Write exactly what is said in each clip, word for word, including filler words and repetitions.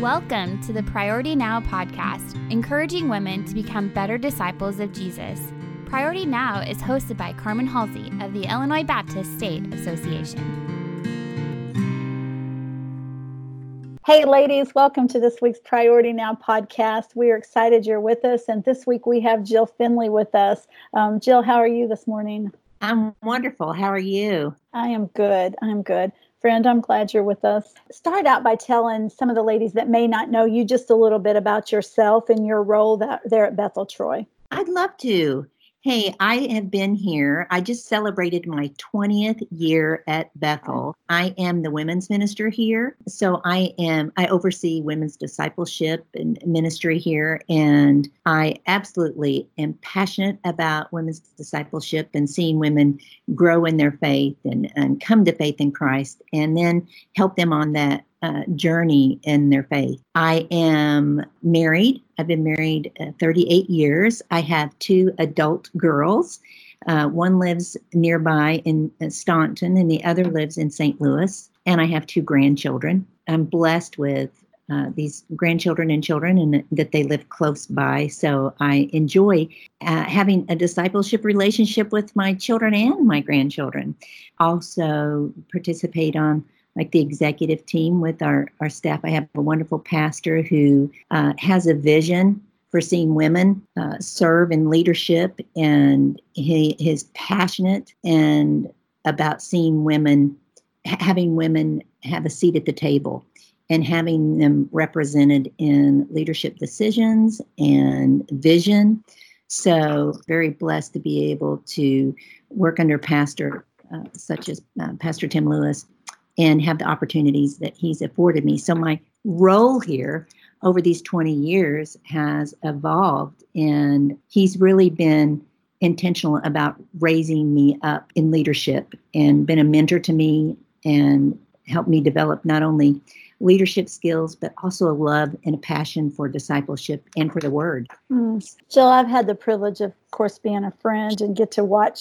Welcome to the Priority Now podcast, encouraging women to become better disciples of Jesus. Priority Now is hosted by Carmen Halsey of the Illinois Baptist State Association. Hey ladies, welcome to this week's Priority Now podcast. We are excited you're with us, and this week we have Jill Finley with us. Um, Jill, how are you this morning? I'm wonderful. How are you? I am good. I'm good. Friend, I'm glad you're with us. Start out by telling some of the ladies that may not know you just a little bit about yourself and your role that, there at Bethel Troy. I'd love to. Hey, I have been here. I just celebrated my twentieth year at Bethel. I am the women's minister here. So I am, I oversee women's discipleship and ministry here. And I absolutely am passionate about women's discipleship and seeing women grow in their faith and, and come to faith in Christ and then help them on that Uh, journey in their faith. I am married. I've been married uh, thirty-eight years. I have two adult girls. Uh, one lives nearby in Staunton and the other lives in Saint Louis. And I have two grandchildren. I'm blessed with uh, these grandchildren and children and that they live close by. So I enjoy uh, having a discipleship relationship with my children and my grandchildren. Also participate on like the executive team with our, our staff. I have a wonderful pastor who uh, has a vision for seeing women uh, serve in leadership, and he is passionate and about seeing women, ha- having women have a seat at the table and having them represented in leadership decisions and vision. So very blessed to be able to work under pastor uh, such as uh, Pastor Tim Lewis, and have the opportunities that he's afforded me. So my role here over these twenty years has evolved, and he's really been intentional about raising me up in leadership and been a mentor to me and helped me develop not only leadership skills, but also a love and a passion for discipleship and for the word. Mm. Jill, I've had the privilege of, of course, being a friend and get to watch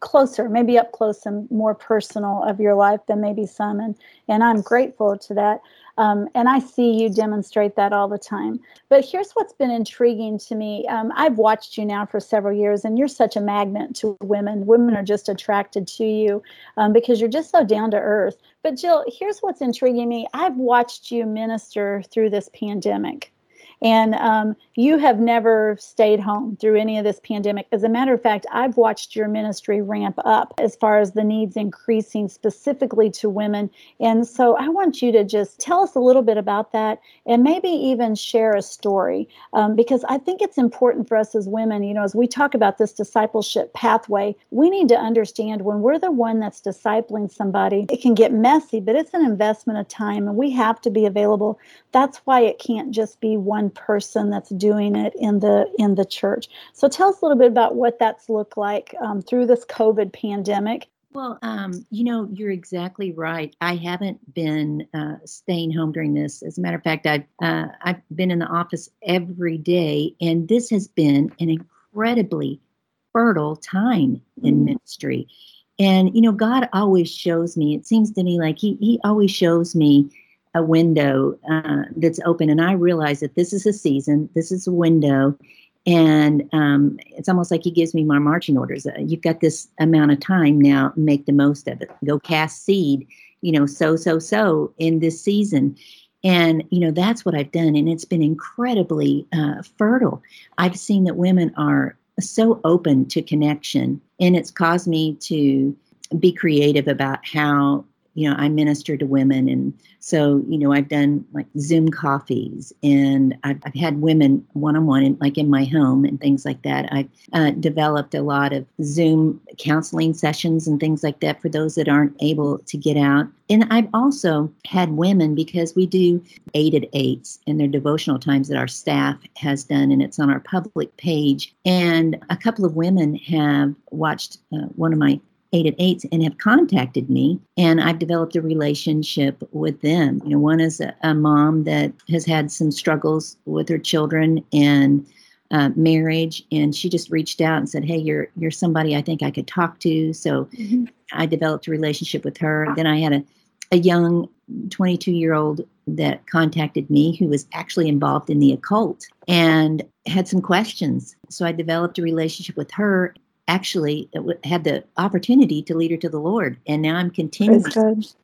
closer, maybe up close and more personal of your life than maybe some. And, and I'm grateful to that. Um, and I see you demonstrate that all the time. But here's what's been intriguing to me. Um, I've watched you now for several years, and you're such a magnet to women. Women are just attracted to you um, because you're just so down to earth. But Jill, here's what's intriguing me. I've watched you minister through this pandemic. And um, you have never stayed home through any of this pandemic. As a matter of fact, I've watched your ministry ramp up as far as the needs increasing specifically to women. And so I want you to just tell us a little bit about that and maybe even share a story, um, because I think it's important for us as women, you know, as we talk about this discipleship pathway, we need to understand when we're the one that's discipling somebody, it can get messy, but it's an investment of time and we have to be available. That's why it can't just be one person that's doing it in the in the church. So tell us a little bit about what that's looked like um, through this COVID pandemic. Well, um, you know, you're exactly right. I haven't been uh, staying home during this. As a matter of fact, I've, uh, I've been in the office every day, and this has been an incredibly fertile time in ministry. And, you know, God always shows me, it seems to me like he, he always shows me a window uh, that's open. And I realize that this is a season, this is a window. And um, it's almost like he gives me my marching orders. Uh, you've got this amount of time now, make the most of it. Go cast seed, you know, sow, sow, sow in this season. And, you know, that's what I've done. And it's been incredibly uh, fertile. I've seen that women are so open to connection, and it's caused me to be creative about how you know, I minister to women. And so, you know, I've done like Zoom coffees, and I've, I've had women one-on-one in, like in my home and things like that. I've uh, developed a lot of Zoom counseling sessions and things like that for those that aren't able to get out. And I've also had women, because we do eight at eights and they're devotional times that our staff has done, and it's on our public page. And a couple of women have watched uh, one of my eight at eights and have contacted me, and I've developed a relationship with them. You know, one is a, a mom that has had some struggles with her children and uh, marriage, and she just reached out and said, "Hey, you're you're somebody I think I could talk to." So mm-hmm. I developed a relationship with her. Then I had a a young twenty-two-year-old that contacted me who was actually involved in the occult and had some questions. So I developed a relationship with her. Actually, I had the opportunity to lead her to the Lord, and now I'm continuing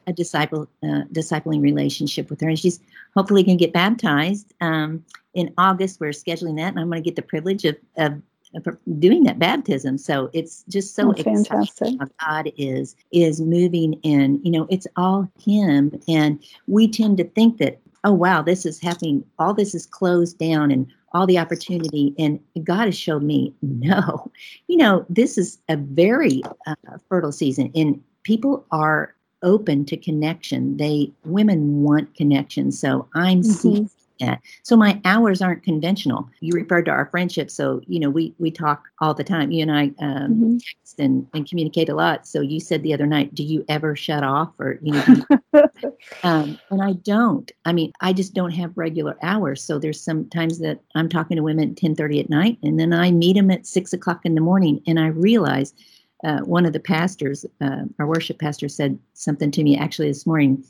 a disciple, uh, discipling relationship with her, and she's hopefully going to get baptized um, in August. We're scheduling that, and I'm going to get the privilege of, of of doing that baptism. So it's just so oh, fantastic how God is is moving in. You know, it's all Him, and we tend to think that, oh wow, this is happening. All this is closed down, and all the opportunity, and God has showed me, no, you know, this is a very uh, fertile season, and people are open to connection. They, women want connection. So I'm mm-hmm. seeing that. So my hours aren't conventional. You referred to our friendship. So, you know, we, we talk all the time. You and I um, mm-hmm. text and, and communicate a lot. So you said the other night, do you ever shut off or, you know, Um, and I don't, I mean, I just don't have regular hours. So there's some times that I'm talking to women at ten thirty at night, and then I meet them at six o'clock in the morning. And I realize uh, one of the pastors, uh, our worship pastor, said something to me actually this morning.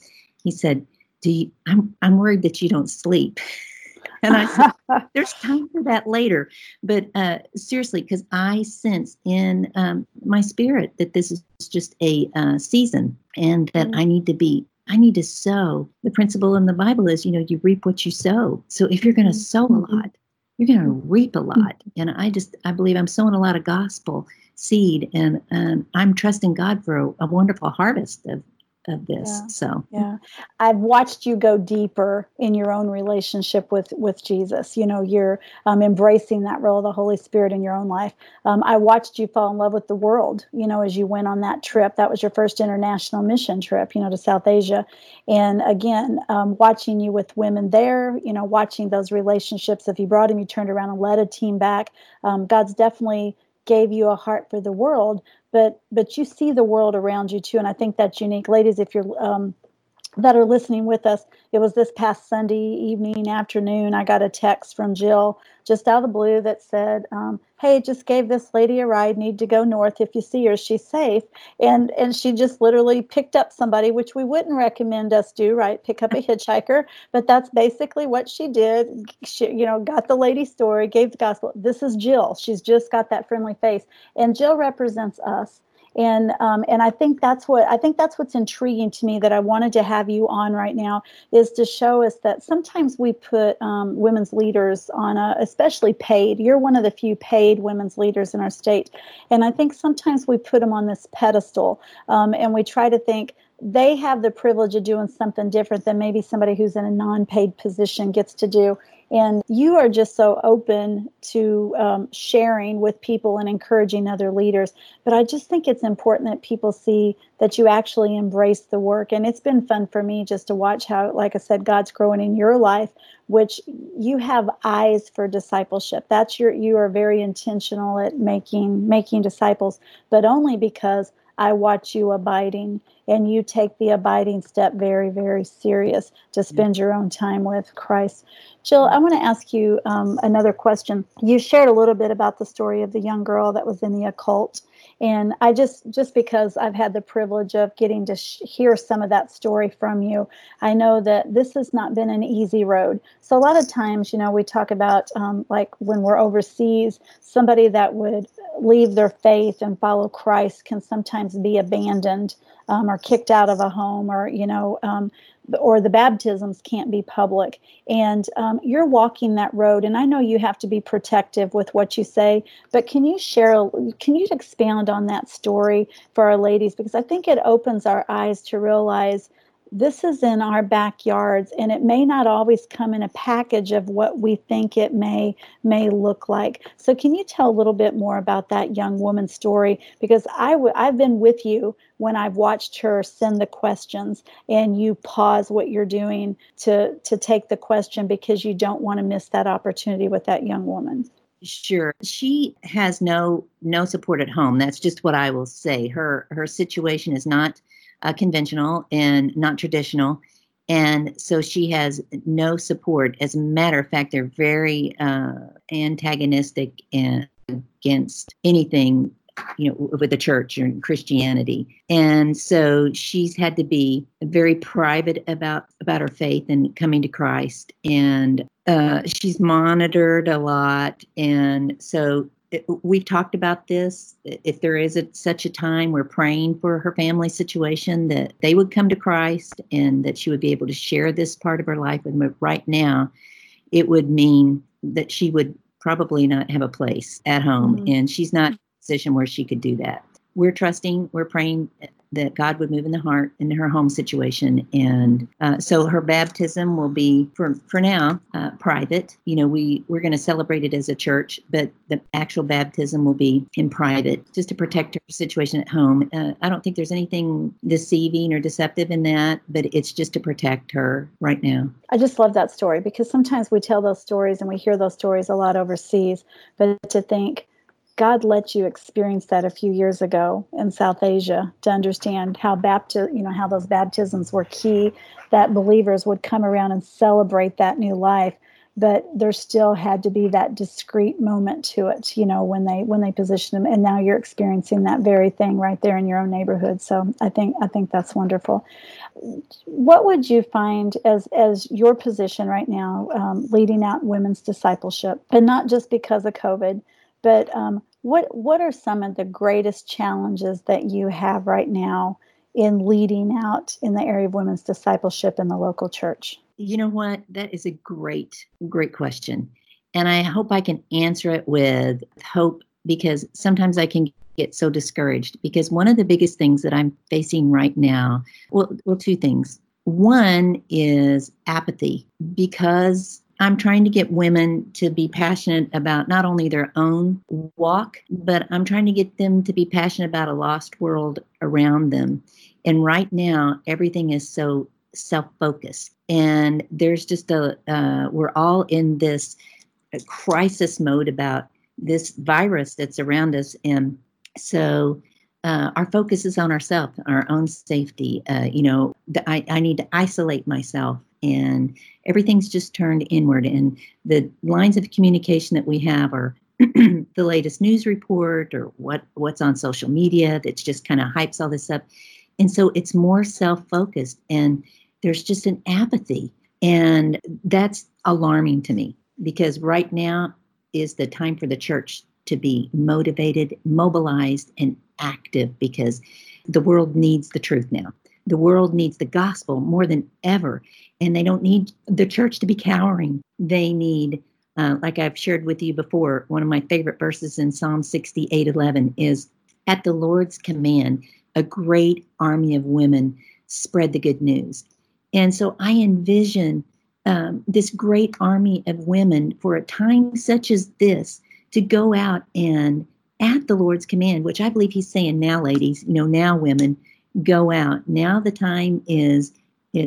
He said, do you, I'm, I'm worried that you don't sleep. And I said, there's time for that later. But uh, seriously, because I sense in um, my spirit that this is just a uh, season, and that mm-hmm. I need to be I need to sow. The principle in the Bible is, you know, you reap what you sow. So if you're going to sow a lot, you're going to reap a lot. And I just, I believe I'm sowing a lot of gospel seed, and um, I'm trusting God for a, a wonderful harvest of, of this. Yeah, so, yeah, I've watched you go deeper in your own relationship with, with Jesus. You know, you're um, embracing that role of the Holy Spirit in your own life. Um, I watched you fall in love with the world, you know, as you went on that trip. That was your first international mission trip, you know, to South Asia. And again, um, watching you with women there, you know, watching those relationships. If you brought him, you turned around and led a team back. Um, God's definitely gave you a heart for the world, but but you see the world around you too, and I think that's unique. Ladies, if you're um, that are listening with us, it was this past Sunday evening, afternoon, I got a text from Jill just out of the blue that said, um, hey, just gave this lady a ride, need to go north. If you see her, she's safe. And and she just literally picked up somebody, which we wouldn't recommend us do, right? Pick up a hitchhiker. But that's basically what she did. She, you know, got the lady's story, gave the gospel. This is Jill. She's just got that friendly face. And Jill represents us. And um, and I think that's what I think that's what's intriguing to me, that I wanted to have you on right now, is to show us that sometimes we put um, women's leaders on a, especially paid. You're one of the few paid women's leaders in our state, and I think sometimes we put them on this pedestal, um, and we try to think they have the privilege of doing something different than maybe somebody who's in a non-paid position gets to do. And you are just so open to um, sharing with people and encouraging other leaders. But I just think it's important that people see that you actually embrace the work. And it's been fun for me just to watch how, like I said, God's growing in your life, which you have eyes for discipleship. That's your, you are very intentional at making, making disciples, but only because I watch you abiding, and you take the abiding step very, very serious to spend your own time with Christ. Jill, I want to ask you um, another question. You shared a little bit about the story of the young girl that was in the occult. And I just, just because I've had the privilege of getting to sh- hear some of that story from you, I know that this has not been an easy road. So a lot of times, you know, we talk about um, like when we're overseas, somebody that would leave their faith and follow Christ can sometimes be abandoned um, or kicked out of a home, or, you know, um, or the baptisms can't be public. And um, you're walking that road, and I know you have to be protective with what you say, but can you share, can you expound on that story for our ladies? Because I think it opens our eyes to realize this is in our backyards, and it may not always come in a package of what we think it may may look like. So can you tell a little bit more about that young woman's story? Because I w- I've been with you when I've watched her send the questions, and you pause what you're doing to, to take the question, because you don't want to miss that opportunity with that young woman. Sure. She has no no support at home. That's just what I will say. Her her situation is not Uh, conventional and not traditional. And so she has no support. As a matter of fact, they're very uh, antagonistic and against anything you know, with the church and Christianity. And so she's had to be very private about, about her faith and coming to Christ. And uh, she's monitored a lot. And so it, we've talked about this. If there is a, such a time, we're praying for her family situation, that they would come to Christ and that she would be able to share this part of her life with them. But right now, it would mean that she would probably not have a place at home. Mm-hmm. And she's not in a position where she could do that. We're trusting, we're praying that God would move in the heart in her home situation. And uh, so her baptism will be, for, for now, uh, private. You know, we, we're going to celebrate it as a church, but the actual baptism will be in private, just to protect her situation at home. Uh, I don't think there's anything deceiving or deceptive in that, but it's just to protect her right now. I just love that story, because sometimes we tell those stories and we hear those stories a lot overseas, but to think, God let you experience that a few years ago in South Asia to understand how bapti- you know, how those baptisms were key, that believers would come around and celebrate that new life. But there still had to be that discrete moment to it, you know, when they when they position them. And now you're experiencing that very thing right there in your own neighborhood. So I think I think that's wonderful. What would you find as as your position right now, um, leading out women's discipleship, and not just because of COVID? But um, what what are some of the greatest challenges that you have right now in leading out in the area of women's discipleship in the local church? You know what? That is a great, great question. And I hope I can answer it with hope, because sometimes I can get so discouraged, because one of the biggest things that I'm facing right now, well, well two things. One is apathy, because I'm trying to get women to be passionate about not only their own walk, but I'm trying to get them to be passionate about a lost world around them. And right now, everything is so self-focused. And there's just a, uh, we're all in this crisis mode about this virus that's around us. And so uh, our focus is on ourselves, our own safety. Uh, you know, the, I, I need to isolate myself. And everything's just turned inward. And the lines of communication that we have are the latest news report or what, what's on social media that's just kind of hypes all this up. And so it's more self-focused, and there's just an apathy. And that's alarming to me, because right now is the time for the church to be motivated, mobilized, and active, because the world needs the truth now. The world needs the gospel more than ever, and they don't need the church to be cowering. They need, uh, like I've shared with you before, one of my favorite verses in Psalm sixty-eight eleven is, "At the Lord's command, a great army of women spread the good news." And so I envision um, this great army of women for a time such as this to go out and, at the Lord's command, which I believe he's saying now, ladies, you know, now women, go out. Now the time is,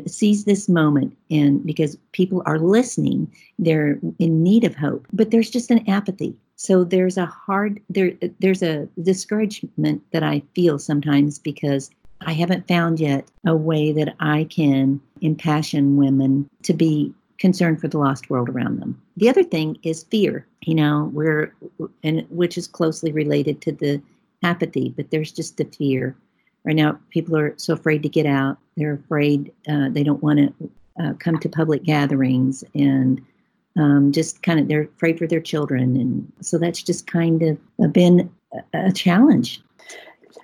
seize this moment, and because people are listening, they're in need of hope, but there's just an apathy. So there's a hard, there, there's a discouragement that I feel sometimes, because I haven't found yet a way that I can impassion women to be concerned for the lost world around them. The other thing is fear, you know, we're, and which is closely related to the apathy, but there's just the fear. Right now, people are so afraid to get out. They're afraid. Uh, they don't want to uh, come to public gatherings, and um, just kind of, they're afraid for their children. And so that's just kind of been a, a challenge.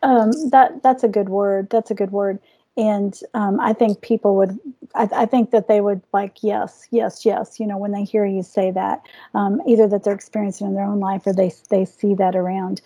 Um, that that's a good word. That's a good word. And um, I think people would, I, I think that they would like, yes, yes, yes, you know, when they hear you say that, um, either that they're experiencing in their own life, or they they see that around.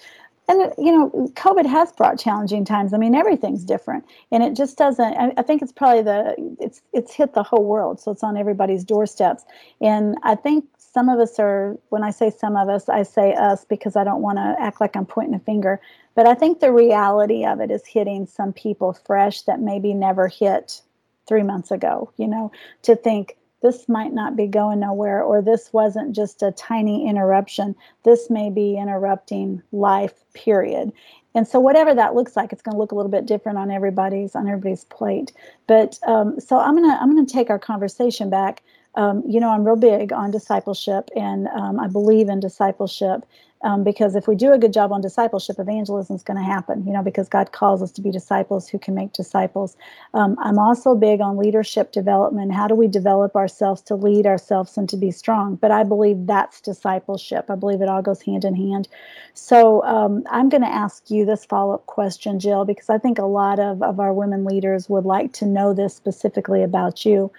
And, you know, COVID has brought challenging times. I mean, everything's different. And it just doesn't, I, I think it's probably the, it's it's hit the whole world. So it's on everybody's doorsteps. And I think some of us are, when I say some of us, I say us, because I don't want to act like I'm pointing a finger. But I think the reality of it is hitting some people fresh that maybe never hit three months ago, you know, to think, this might not be going nowhere, or this wasn't just a tiny interruption. This may be interrupting life, period. And so whatever that looks like, it's going to look a little bit different on everybody's on everybody's plate. But um, so I'm going to I'm going to take our conversation back. Um, you know, I'm real big on discipleship, and um, I believe in discipleship. Um, because if we do a good job on discipleship, evangelism is going to happen, you know, because God calls us to be disciples who can make disciples. Um, I'm also big on leadership development. How do we develop ourselves to lead ourselves and to be strong? But I believe that's discipleship. I believe it all goes hand in hand. So um, I'm going to ask you this follow-up question, Jill, because I think a lot of, of our women leaders would like to know this specifically about you.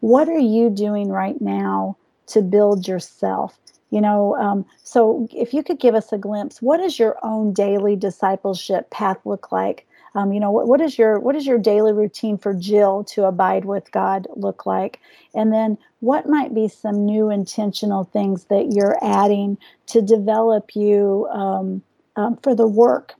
What are you doing right now to build yourself? You know, um, so if you could give us a glimpse, what does your own daily discipleship path look like? Um, you know, what, what is your what is your daily routine for Jill to abide with God look like? And then what might be some new intentional things that you're adding to develop you um, um, for the work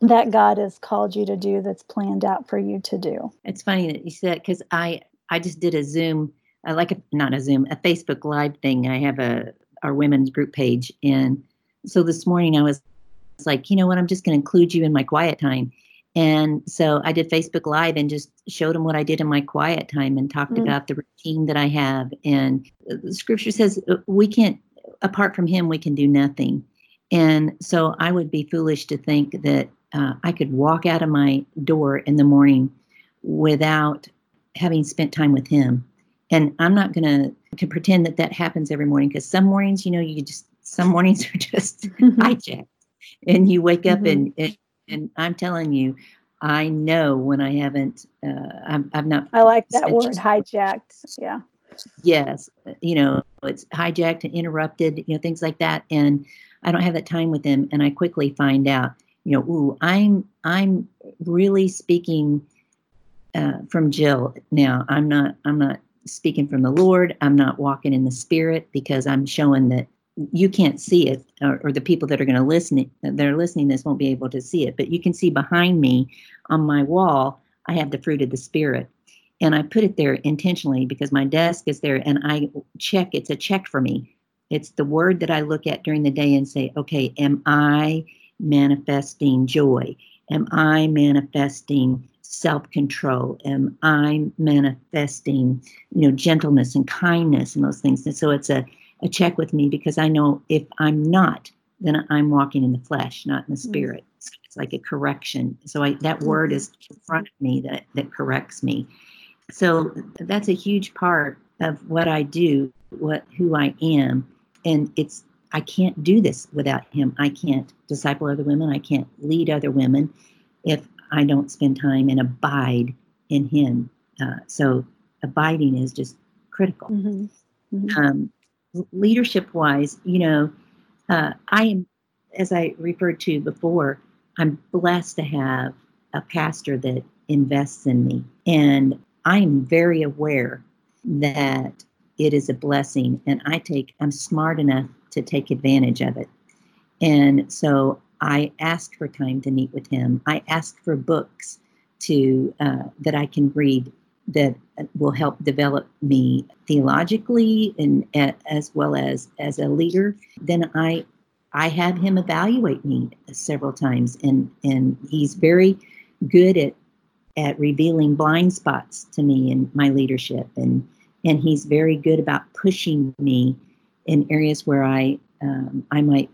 that God has called you to do, that's planned out for you to do? It's funny that you said that, because I, I just did a Zoom, uh, like a, not a Zoom, a Facebook Live thing. I have a our women's group page. And so this morning I was like, you know what, I'm just going to include you in my quiet time. And so I did Facebook Live and just showed them what I did in my quiet time and talked mm. about the routine that I have. And the scripture says we can't, apart from him, we can do nothing. And so I would be foolish to think that uh, I could walk out of my door in the morning without having spent time with him. And I'm not going to pretend that that happens every morning, because some mornings, you know, you just, some mornings are just hijacked, and you wake up mm-hmm. and, and and I'm telling you, I know when I haven't, uh, I'm, I'm not. I like that word, hijacked. Yeah. Yes. You know, it's hijacked and interrupted, you know, things like that. And I don't have that time with him. And I quickly find out, you know, ooh, I'm, I'm really speaking uh, from Jill now. I'm not, I'm not. speaking from the Lord. I'm not walking in the Spirit, because I'm showing that you can't see it, or, or the people that are going to listen, that are listening this won't be able to see it. But you can see behind me on my wall, I have the fruit of the Spirit. And I put it there intentionally because my desk is there, and I check, it's a check for me. It's the word that I look at during the day and say, okay, am I manifesting joy? Am I manifesting self-control? Am I manifesting, you know, gentleness and kindness and those things? And so it's a, a check with me, because I know if I'm not, then I'm walking in the flesh, not in the Spirit. Mm-hmm. It's like a correction. So I, that word is in front of me that, that corrects me. So that's a huge part of what I do, what who I am. And it's, I can't do this without him. I can't disciple other women. I can't lead other women if I don't spend time and abide in him. Uh, so abiding is just critical. Mm-hmm. Mm-hmm. Um, leadership wise, you know, uh, I am, as I referred to before, I'm blessed to have a pastor that invests in me. And I am very aware that it is a blessing, and I take, I'm smart enough to take advantage of it. And so I ask for time to meet with him. I ask for books to uh, that I can read that will help develop me theologically, and uh, as well as as a leader. Then I I have him evaluate me several times, and and he's very good at at revealing blind spots to me in my leadership, and and he's very good about pushing me in areas where I um, I might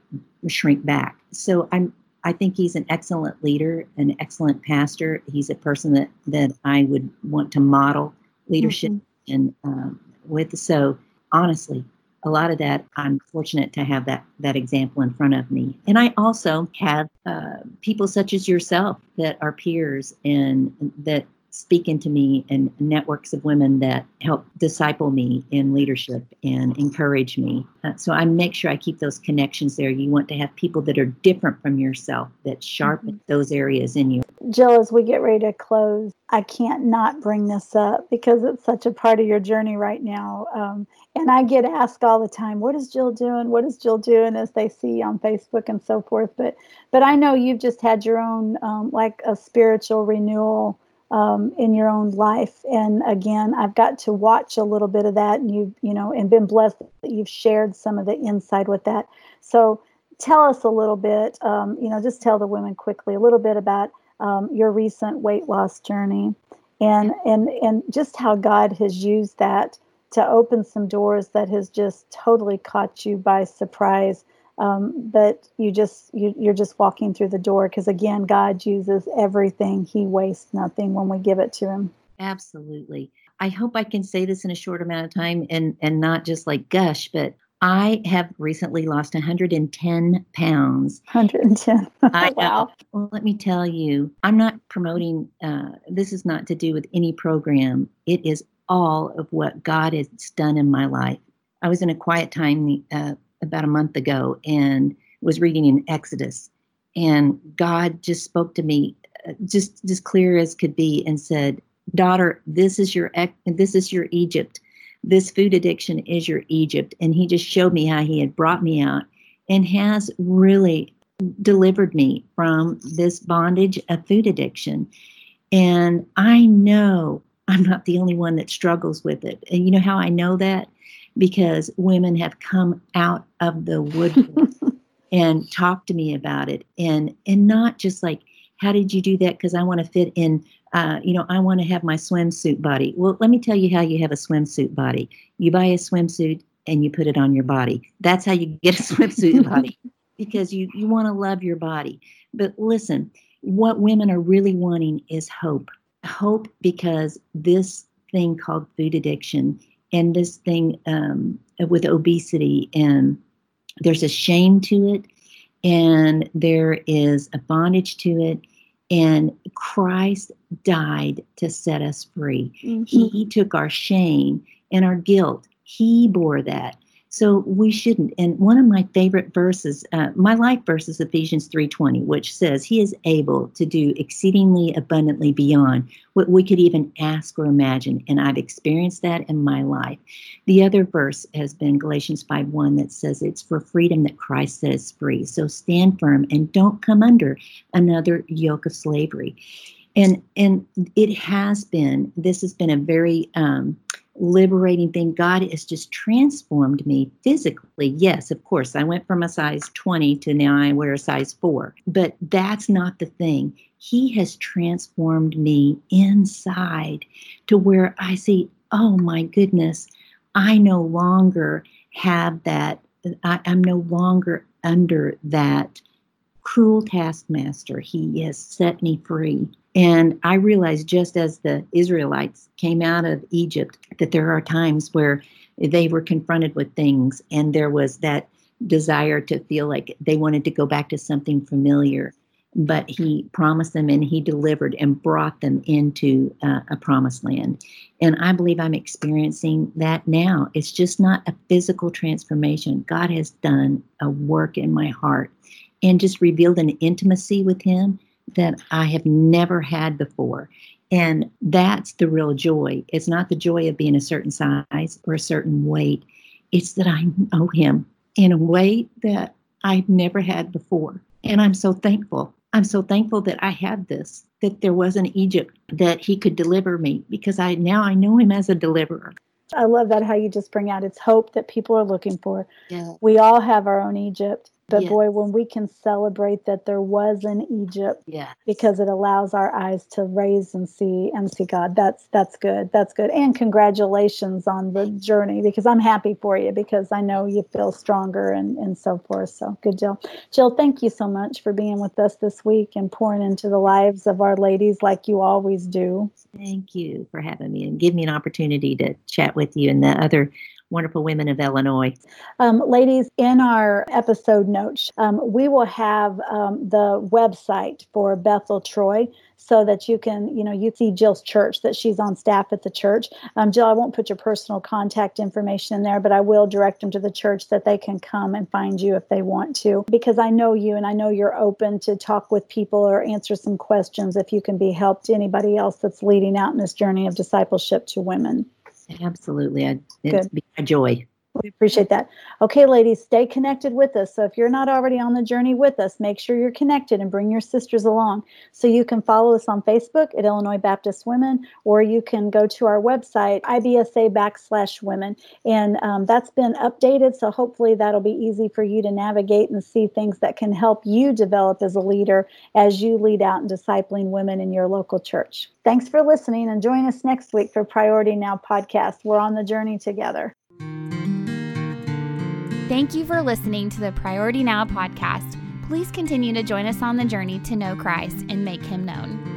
shrink back. So I'm, I think he's an excellent leader, an excellent pastor. He's a person that, that I would want to model leadership mm-hmm. in, um, with. So honestly, a lot of that, I'm fortunate to have that, that example in front of me. And I also have uh, people such as yourself that are peers and that speak into me, and networks of women that help disciple me in leadership and encourage me. Uh, so I make sure I keep those connections there. You want to have people that are different from yourself, that sharpen mm-hmm. those areas in you. Jill, as we get ready to close, I can't not bring this up because it's such a part of your journey right now. Um, and I get asked all the time, what is Jill doing? What is Jill doing? As they see on Facebook and so forth. But, but I know you've just had your own, um, like a spiritual renewal Um, in your own life. And again, I've got to watch a little bit of that, and you, you know, and been blessed that you've shared some of the insight with that. So tell us a little bit, um, you know, just tell the women quickly a little bit about um, your recent weight loss journey, and, and, and just how God has used that to open some doors that has just totally caught you by surprise. Um, but you just, you, you're just walking through the door, because again, God uses everything. He wastes nothing when we give it to him. Absolutely. I hope I can say this in a short amount of time and, and not just like gush, but I have recently lost one hundred ten pounds. one hundred ten. I, wow. Uh, well, let me tell you, I'm not promoting, uh, this is not to do with any program. It is all of what God has done in my life. I was in a quiet time uh, about a month ago and was reading in Exodus, and God just spoke to me uh, just as clear as could be and said, daughter, this is your this is your Egypt. This food addiction is your Egypt. And he just showed me how he had brought me out and has really delivered me from this bondage of food addiction. And I know I'm not the only one that struggles with it. And you know how I know that? Because women have come out of the woodwork and talked to me about it. And, and not just like, how did you do that? Because I want to fit in. Uh, you know, I want to have my swimsuit body. Well, let me tell you how you have a swimsuit body. You buy a swimsuit and you put it on your body. That's how you get a swimsuit body, because you, you want to love your body. But listen, what women are really wanting is hope. Hope, because this thing called food addiction and this thing um, with obesity, and there's a shame to it, and there is a bondage to it. And Christ died to set us free. Mm-hmm. He took our shame and our guilt. He bore that. So we shouldn't. And one of my favorite verses, uh, my life verse, is Ephesians three twenty, which says he is able to do exceedingly abundantly beyond what we could even ask or imagine. And I've experienced that in my life. The other verse has been Galatians five one that says it's for freedom that Christ set us free. So stand firm and don't come under another yoke of slavery. And and it has been, this has been a very um, liberating thing. God has just transformed me physically. Yes, of course, I went from a size twenty to now I wear a size four, but that's not the thing. He has transformed me inside to where I see, oh my goodness, I no longer have that. I, I'm no longer under that cruel taskmaster. He has set me free. And I realized, just as the Israelites came out of Egypt, that there are times where they were confronted with things and there was that desire to feel like they wanted to go back to something familiar. But he promised them, and he delivered and brought them into uh, a promised land. And I believe I'm experiencing that now. It's just not a physical transformation. God has done a work in my heart and just revealed an intimacy with him that I have never had before. And that's the real joy. It's not the joy of being a certain size or a certain weight. It's that I know him in a way that I've never had before. And I'm so thankful. I'm so thankful that I had this, that there was an Egypt, that he could deliver me, because I now I know him as a deliverer. I love that, how you just bring out it's hope that people are looking for. Yeah. We all have our own Egypt. But yes. Boy, when we can celebrate that there was an Egypt, yes. Because it allows our eyes to raise and see and see God. That's that's good. That's good. And congratulations on the journey, because I'm happy for you, because I know you feel stronger and, and so forth. So good, Jill. Jill, thank you so much for being with us this week and pouring into the lives of our ladies like you always do. Thank you for having me and give me an opportunity to chat with you and the other wonderful women of Illinois. Um, ladies, in our episode notes, um, we will have um, the website for Bethel Troy, so that you can, you know, you see Jill's church, that she's on staff at the church. Um, Jill, I won't put your personal contact information in there, but I will direct them to the church that they can come and find you if they want to, because I know you and I know you're open to talk with people or answer some questions if you can be helped to anybody else that's leading out in this journey of discipleship to women. Absolutely. I, it's Good. A joy. We appreciate that. Okay, ladies, stay connected with us. So if you're not already on the journey with us, make sure you're connected and bring your sisters along. So you can follow us on Facebook at Illinois Baptist Women, or you can go to our website, I B S A backslash women. And um, that's been updated. So hopefully that'll be easy for you to navigate and see things that can help you develop as a leader as you lead out in discipling women in your local church. Thanks for listening, and join us next week for Priority Now podcast. We're on the journey together. Thank you for listening to the Priority Now podcast. Please continue to join us on the journey to know Christ and make Him known.